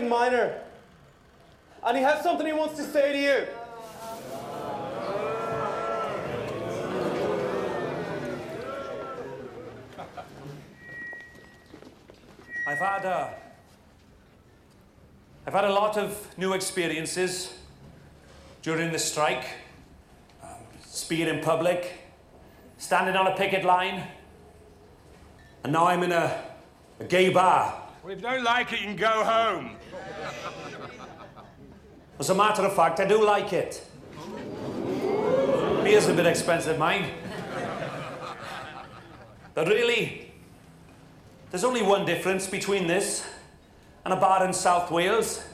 second minor. And he has something he wants to say to you. I've had a lot of new experiences during the strike. Speed in public, standing on a picket line, and now I'm in a gay bar. Well, if you don't like it, you can go home. As a matter of fact, I do like it. Beer's a bit expensive, mine. But really, there's only one difference between this and a bar in South Wales.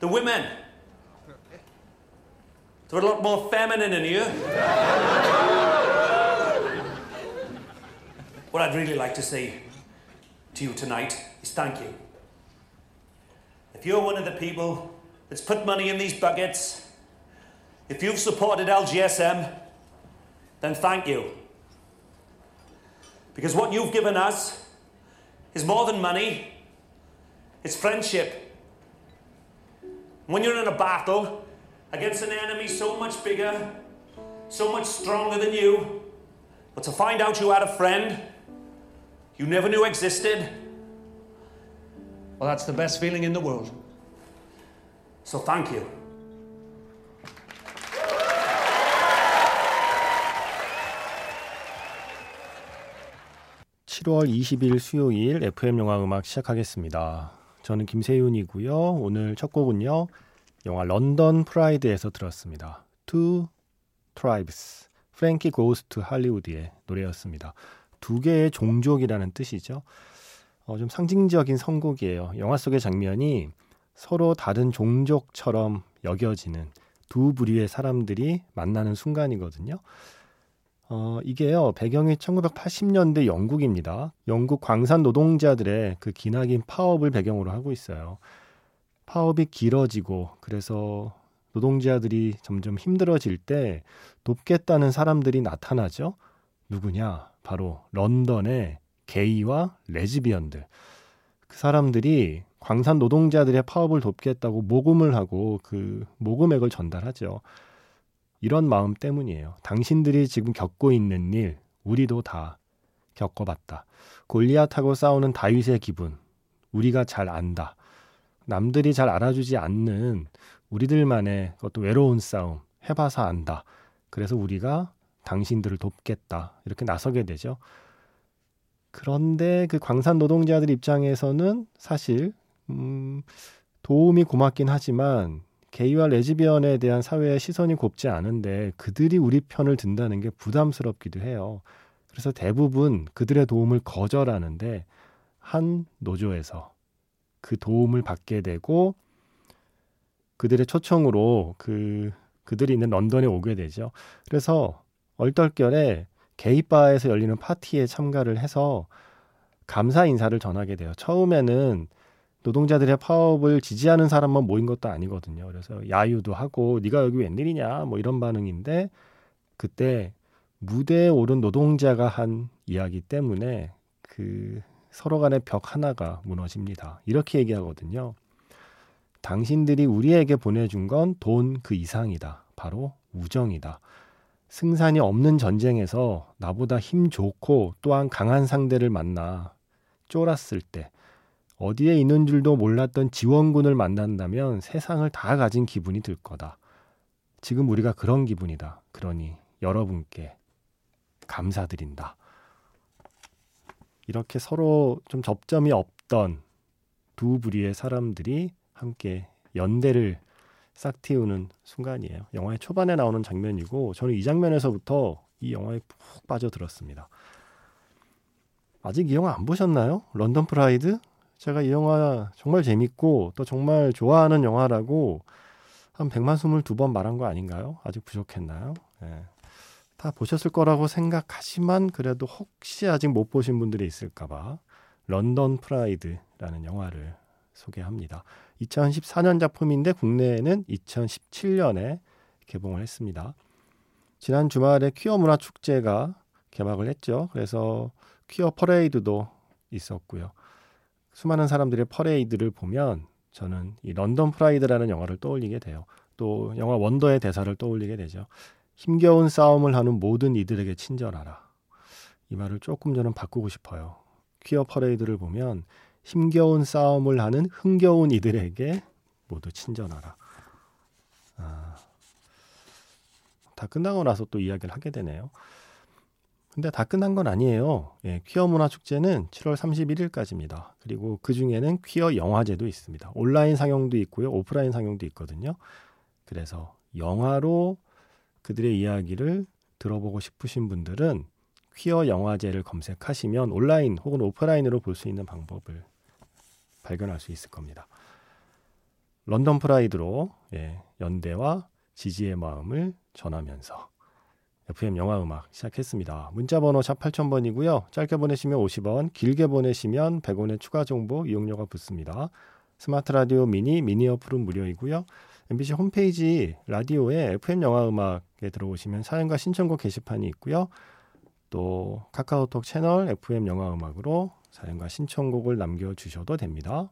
The women. They're a lot more feminine in here. What I'd really like to say to you tonight is thank you. If you're one of the people that's put money in these buckets, if you've supported LGSM, then thank you. Because what you've given us is more than money, it's friendship. When you're in a battle against an enemy so much bigger, so much stronger than you, but to find out you had a friend you never knew existed, well, that's the best feeling in the world. So thank you. (7월 20일) 수요일 FM 영화 음악 시작하겠습니다. 저는 김세윤이고요. 오늘 첫 곡은요, 영화 런던 프라이드에서 들었습니다. Two Tribes, 프랭키 고스 투 할리우드의 노래였습니다. 두 개의 종족이라는 뜻이죠. 좀 상징적인 선곡이에요. 영화 속의 장면이 서로 다른 종족처럼 여겨지는 두 부류의 사람들이 만나는 순간이거든요. 이게요, 배경이 1980년대 영국입니다. 영국 광산 노동자들의 그 기나긴 파업을 배경으로 하고 있어요. 파업이 길어지고, 그래서 노동자들이 점점 힘들어질 때 돕겠다는 사람들이 나타나죠. 누구냐? 바로 런던의 게이와 레즈비언들. 그 사람들이 광산 노동자들의 파업을 돕겠다고 모금을 하고 그 모금액을 전달하죠. 이런 마음 때문이에요. 당신들이 지금 겪고 있는 일, 우리도 다 겪어봤다. 골리앗하고 싸우는 다윗의 기분, 우리가 잘 안다. 남들이 잘 알아주지 않는 우리들만의 어떤 외로운 싸움, 해봐서 안다. 그래서 우리가 당신들을 돕겠다. 이렇게 나서게 되죠. 그런데 그 광산 노동자들 입장에서는 사실 도움이 고맙긴 하지만 게이와 레즈비언에 대한 사회의 시선이 곱지 않은데 그들이 우리 편을 든다는 게 부담스럽기도 해요. 그래서 대부분 그들의 도움을 거절하는데 한 노조에서 그 도움을 받게 되고 그들의 초청으로 그들이 있는 런던에 오게 되죠. 그래서 얼떨결에 게이바에서 열리는 파티에 참가를 해서 감사 인사를 전하게 돼요. 처음에는 노동자들의 파업을 지지하는 사람만 모인 것도 아니거든요. 그래서 야유도 하고 네가 여기 웬일이냐 뭐 이런 반응인데, 그때 무대에 오른 노동자가 한 이야기 때문에 그 서로 간의 벽 하나가 무너집니다. 이렇게 얘기하거든요. 당신들이 우리에게 보내준 건 돈 그 이상이다. 바로 우정이다. 승산이 없는 전쟁에서 나보다 힘 좋고 또한 강한 상대를 만나 쫄았을 때, 어디에 있는 줄도 몰랐던 지원군을 만난다면 세상을 다 가진 기분이 들 거다. 지금 우리가 그런 기분이다. 그러니 여러분께 감사드린다. 이렇게 서로 좀 접점이 없던 두 부류의 사람들이 함께 연대를 싹 틔우는 순간이에요. 영화의 초반에 나오는 장면이고, 저는 이 장면에서부터 이 영화에 푹 빠져들었습니다. 아직 이 영화 안 보셨나요? 런던 프라이드? 제가 이 영화 정말 재밌고 또 정말 좋아하는 영화라고 한 122번 말한 거 아닌가요? 아직 부족했나요? 네. 다 보셨을 거라고 생각하지만 그래도 혹시 아직 못 보신 분들이 있을까 봐 런던 프라이드라는 영화를 소개합니다. 2014년 작품인데 국내에는 2017년에 개봉을 했습니다. 지난 주말에 퀴어 문화 축제가 개막을 했죠. 그래서 퀴어 퍼레이드도 있었고요. 수많은 사람들의 퍼레이드를 보면 저는 이 런던 프라이드라는 영화를 떠올리게 돼요. 또 영화 원더의 대사를 떠올리게 되죠. 힘겨운 싸움을 하는 모든 이들에게 친절하라. 이 말을 조금 저는 바꾸고 싶어요. 퀴어 퍼레이드를 보면 힘겨운 싸움을 하는 흥겨운 이들에게 모두 친절하라. 다 끝나고 나서 또 이야기를 하게 되네요. 근데 다 끝난 건 아니에요. 예, 퀴어 문화축제는 7월 31일까지입니다. 그리고 그 중에는 퀴어 영화제도 있습니다. 온라인 상영도 있고요. 오프라인 상영도 있거든요. 그래서 영화로 그들의 이야기를 들어보고 싶으신 분들은 퀴어 영화제를 검색하시면 온라인 혹은 오프라인으로 볼 수 있는 방법을 발견할 수 있을 겁니다. 런던 프라이드로 예, 연대와 지지의 마음을 전하면서 FM 영화음악 시작했습니다. 문자번호 샵 8000번이고요. 짧게 보내시면 50원, 길게 보내시면 100원의 추가 정보 이용료가 붙습니다. 스마트 라디오 미니 어플은 무료이고요. MBC 홈페이지 라디오에 FM 영화음악에 들어오시면 사연과 신청곡 게시판이 있고요. 또 카카오톡 채널 FM 영화음악으로 사연과 신청곡을 남겨주셔도 됩니다.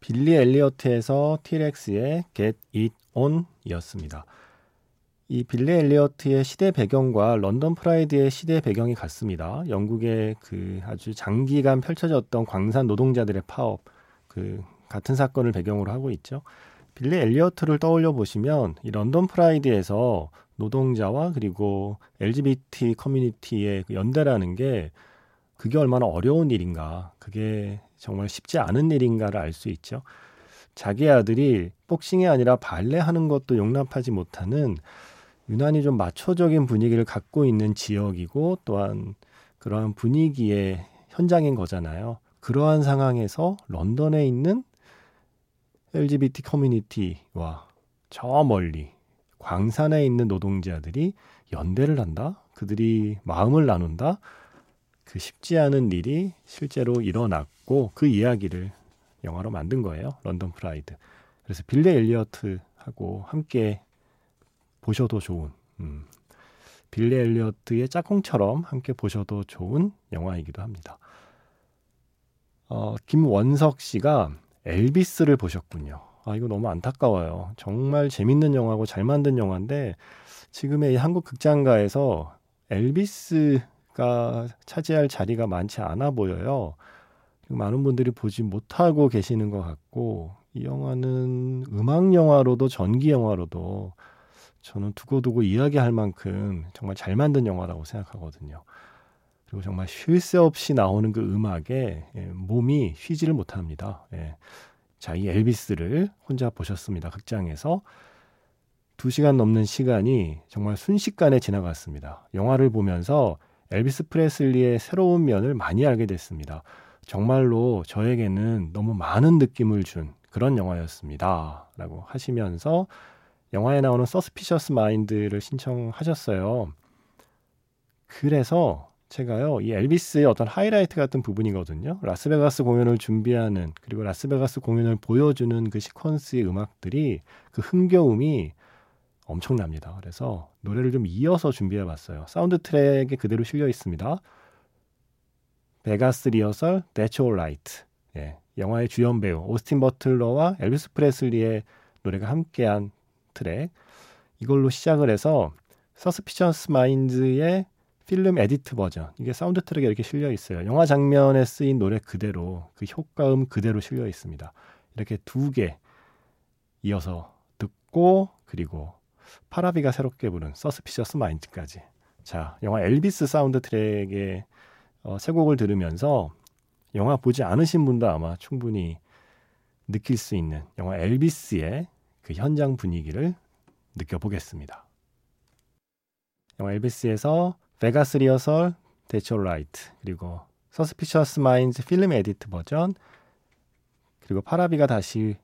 빌리 엘리어트에서 T-Rex의 Get It On 이었습니다. 이 빌리 엘리어트의 시대 배경과 런던 프라이드의 시대 배경이 같습니다. 영국의 그 아주 장기간 펼쳐졌던 광산 노동자들의 파업, 그 같은 사건을 배경으로 하고 있죠. 빌리 엘리어트를 떠올려 보시면 이 런던 프라이드에서 노동자와 그리고 LGBT 커뮤니티의 연대라는 게 그게 얼마나 어려운 일인가, 그게 정말 쉽지 않은 일인가를 알 수 있죠. 자기 아들이 복싱이 아니라 발레하는 것도 용납하지 못하는 유난히 좀 마초적인 분위기를 갖고 있는 지역이고 또한 그러한 분위기의 현장인 거잖아요. 그러한 상황에서 런던에 있는 LGBT 커뮤니티와 저 멀리 광산에 있는 노동자들이 연대를 한다? 그들이 마음을 나눈다? 그 쉽지 않은 일이 실제로 일어났고 그 이야기를 영화로 만든 거예요. 런던 프라이드. 그래서 빌리 엘리어트하고 함께 보셔도 좋은 빌리 엘리어트의 짝꿍처럼 함께 보셔도 좋은 영화이기도 합니다. 김원석 씨가 엘비스를 보셨군요. 아, 이거 너무 안타까워요. 정말 재밌는 영화고 잘 만든 영화인데 지금의 한국 극장가에서 엘비스가 차지할 자리가 많지 않아 보여요. 많은 분들이 보지 못하고 계시는 것 같고 이 영화는 음악 영화로도 전기 영화로도 저는 두고두고 이야기할 만큼 정말 잘 만든 영화라고 생각하거든요. 그리고 정말 쉴 새 없이 나오는 그 음악에 몸이 쉬지를 못합니다. 예. 자, 이 엘비스를 혼자 보셨습니다. 극장에서 2시간 넘는 시간이 정말 순식간에 지나갔습니다. 영화를 보면서 엘비스 프레슬리의 새로운 면을 많이 알게 됐습니다. 정말로 저에게는 너무 많은 느낌을 준 그런 영화였습니다. 라고 하시면서 영화에 나오는 서스피셔스 마인드를 신청하셨어요. 그래서 제가요, 이 엘비스의 어떤 하이라이트 같은 부분이거든요. 라스베가스 공연을 준비하는 그리고 라스베가스 공연을 보여주는 그 시퀀스의 음악들이 그 흥겨움이 엄청납니다. 그래서 노래를 좀 이어서 준비해봤어요. 사운드 트랙에 그대로 실려 있습니다. 베가스 리허설, That's All Right. 예, 영화의 주연 배우 오스틴 버틀러와 엘비스 프레슬리의 노래가 함께한 트랙. 이걸로 시작을 해서 Suspicious Minds의 필름 에디트 버전. 이게 사운드 트랙에 이렇게 실려 있어요. 영화 장면에 쓰인 노래 그대로, 그 효과음 그대로 실려 있습니다. 이렇게 두 개 이어서 듣고 그리고 파라비가 새롭게 부른 Suspicious Minds까지. 자, 영화 엘비스 사운드 트랙의 세 곡을 들으면서 영화 보지 않으신 분도 아마 충분히 느낄 수 있는 영화 엘비스의 그 현장 분위기를 느껴보겠습니다. 영화 엘비스에서 베가스 리허설, That's All Right, 그리고 Suspicious Minds 필름 에디트 버전, 그리고 파라비가 다시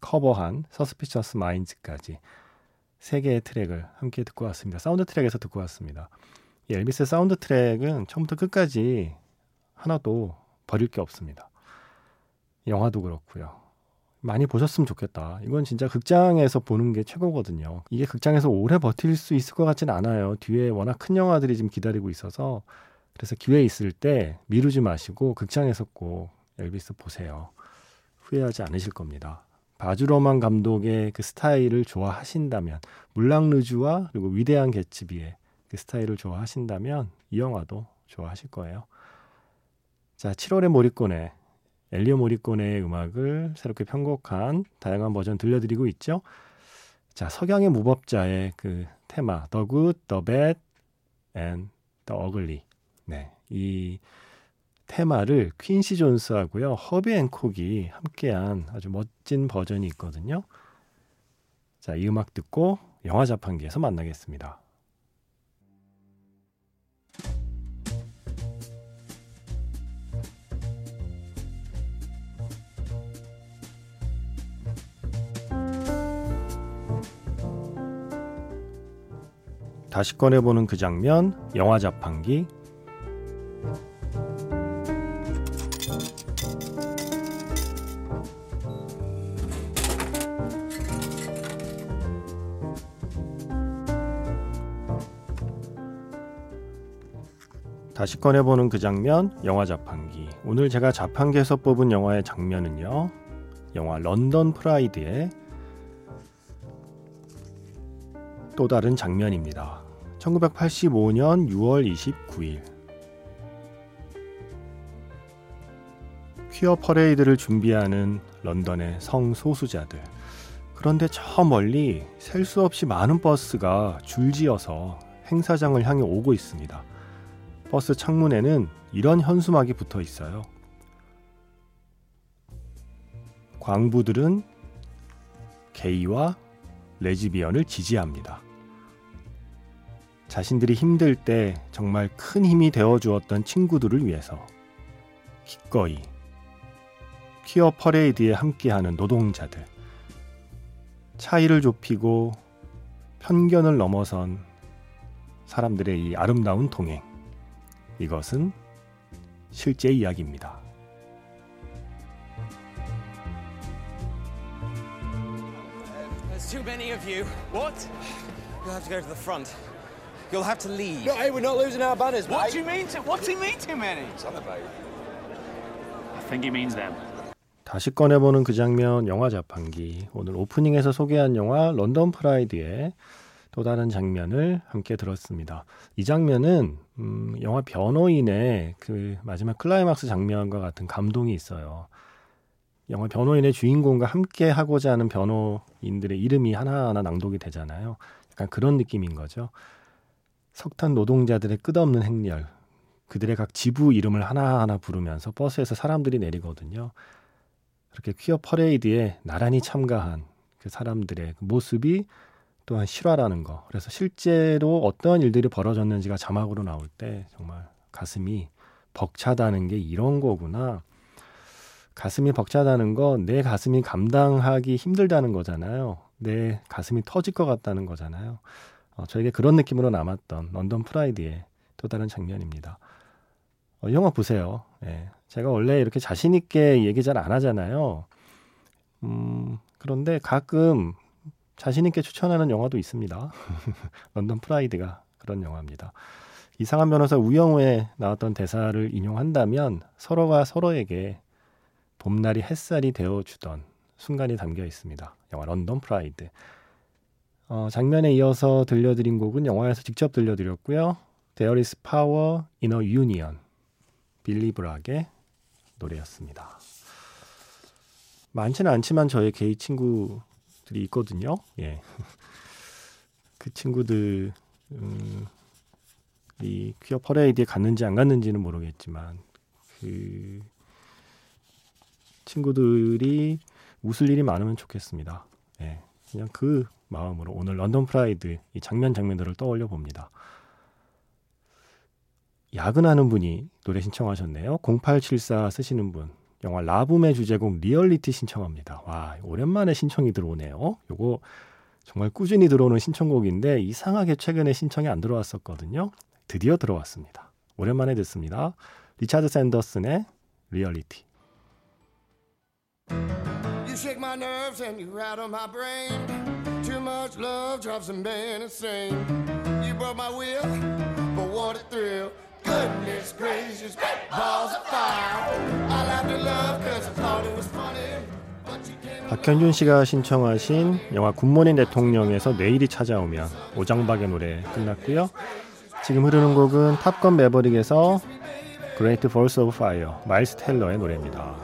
커버한 Suspicious Minds까지 세 개의 트랙을 함께 듣고 왔습니다. 사운드 트랙에서 듣고 왔습니다. 이 엘비스 사운드 트랙은 처음부터 끝까지 하나도 버릴 게 없습니다. 영화도 그렇고요. 많이 보셨으면 좋겠다. 이건 진짜 극장에서 보는 게 최고거든요. 이게 극장에서 오래 버틸 수 있을 것 같진 않아요. 뒤에 워낙 큰 영화들이 지금 기다리고 있어서 그래서 기회 있을 때 미루지 마시고 극장에서 꼭 엘비스 보세요. 후회하지 않으실 겁니다. 바주러만 감독의 그 스타일을 좋아하신다면, 물랑르주와 그리고 위대한 개츠비의 그 스타일을 좋아하신다면 이 영화도 좋아하실 거예요. 자, 7월의 모리꼬네, 엔리오 모리꼬네의 음악을 새롭게 편곡한 다양한 버전 들려드리고 있죠. 자, 석양의 무법자의 그 테마 The Good, The Bad and The Ugly, 네, 이 테마를 퀸시 존스하고요, 허비 앤콕이 함께한 아주 멋진 버전이 있거든요. 자, 이 음악 듣고 영화 자판기에서 만나겠습니다. 다시 꺼내보는 그 장면, 영화 자판기. 다시 꺼내보는 그 장면, 영화 자판기. 오늘 제가 자판기에서 뽑은 영화의 장면은요, 영화 런던 프라이드의 또 다른 장면입니다. 1985년 6월 29일 퀴어 퍼레이드를 준비하는 런던의 성소수자들. 그런데 저 멀리 셀 수 없이 많은 버스가 줄지어서 행사장을 향해 오고 있습니다. 버스 창문에는 이런 현수막이 붙어 있어요. 광부들은 게이와 레즈비언을 지지합니다. 자신들이 힘들 때 정말 큰 힘이 되어주었던 친구들을 위해서 기꺼이 퀴어 퍼레이드에 함께하는 노동자들. 차이를 좁히고 편견을 넘어선 사람들의 이 아름다운 동행, 이것은 실제 이야기입니다. There's too many of you. What? You'll have to go to the front. You'll have to leave. No, hey, we're not losing our banners, mate. What do you mean? What's he mean too many? It's on about. I think he means them. 다시 꺼내보는 그 장면, 영화 자판기. 오늘 오프닝에서 소개한 영화 런던 프라이드의 또 다른 장면을 함께 들었습니다. 이 장면은 영화 변호인의 그 마지막 클라이막스 장면과 같은 감동이 있어요. 영화 변호인의 주인공과 함께 하고자 하는 변호인들의 이름이 하나하나 낭독이 되잖아요. 약간 그런 느낌인 거죠. 석탄 노동자들의 끝없는 행렬, 그들의 각 지부 이름을 하나하나 부르면서 버스에서 사람들이 내리거든요. 그렇게 퀴어 퍼레이드에 나란히 참가한 그 사람들의 그 모습이 또한 실화라는 거. 그래서 실제로 어떤 일들이 벌어졌는지가 자막으로 나올 때 정말 가슴이 벅차다는 게 이런 거구나. 가슴이 벅차다는 건 내 가슴이 감당하기 힘들다는 거잖아요. 내 가슴이 터질 것 같다는 거잖아요. 저에게 그런 느낌으로 남았던 런던 프라이드의 또 다른 장면입니다. 영화 보세요. 예, 제가 원래 이렇게 자신 있게 얘기 잘 안 하잖아요. 그런데 가끔 자신있게 추천하는 영화도 있습니다. 런던 프라이드가 그런 영화입니다. 이상한 변호사 우영우에 나왔던 대사를 인용한다면, 서로가 서로에게 봄날이 햇살이 되어주던 순간이 담겨 있습니다. 영화 런던 프라이드. 장면에 이어서 들려드린 곡은 영화에서 직접 들려드렸고요. There is power in a union, 빌리 브락의 노래였습니다. 많지는 않지만 저의 게이 친구 들이 있거든요. 예, 그 친구들이 퀴어 퍼레이드에 갔는지 안 갔는지는 모르겠지만, 그 친구들이 웃을 일이 많으면 좋겠습니다. 예, 그냥 그 마음으로 오늘 런던 프라이드 이 장면들을 떠올려 봅니다. 야근하는 분이 노래 신청하셨네요. 0874 쓰시는 분, 영화 라붐의 주제곡 리얼리티 신청합니다. 와, 오랜만에 신청이 들어오네요. 요거 정말 꾸준히 들어오는 신청곡인데 이상하게 최근에 신청이 안 들어왔었거든요. 드디어 들어왔습니다. 오랜만에 듣습니다. 리차드 샌더슨의 리얼리티. You shake my nerves and you rattle my brain. Too much love drives a man insane. You broke my will, but what a thrill. Goodness gracious, great balls of fire. I love to love 박현준 씨가 신청하신 영화 굿모닝 대통령에서 내일이 찾아오면 오장박의 노래 끝났고요. 지금 흐르는 곡은 탑건 매버릭에서 Great Balls of Fire, 마일스 텔러의 노래입니다.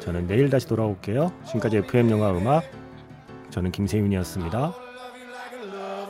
저는 내일 다시 돌아올게요. 지금까지 FM영화음악, 저는 김세윤이었습니다.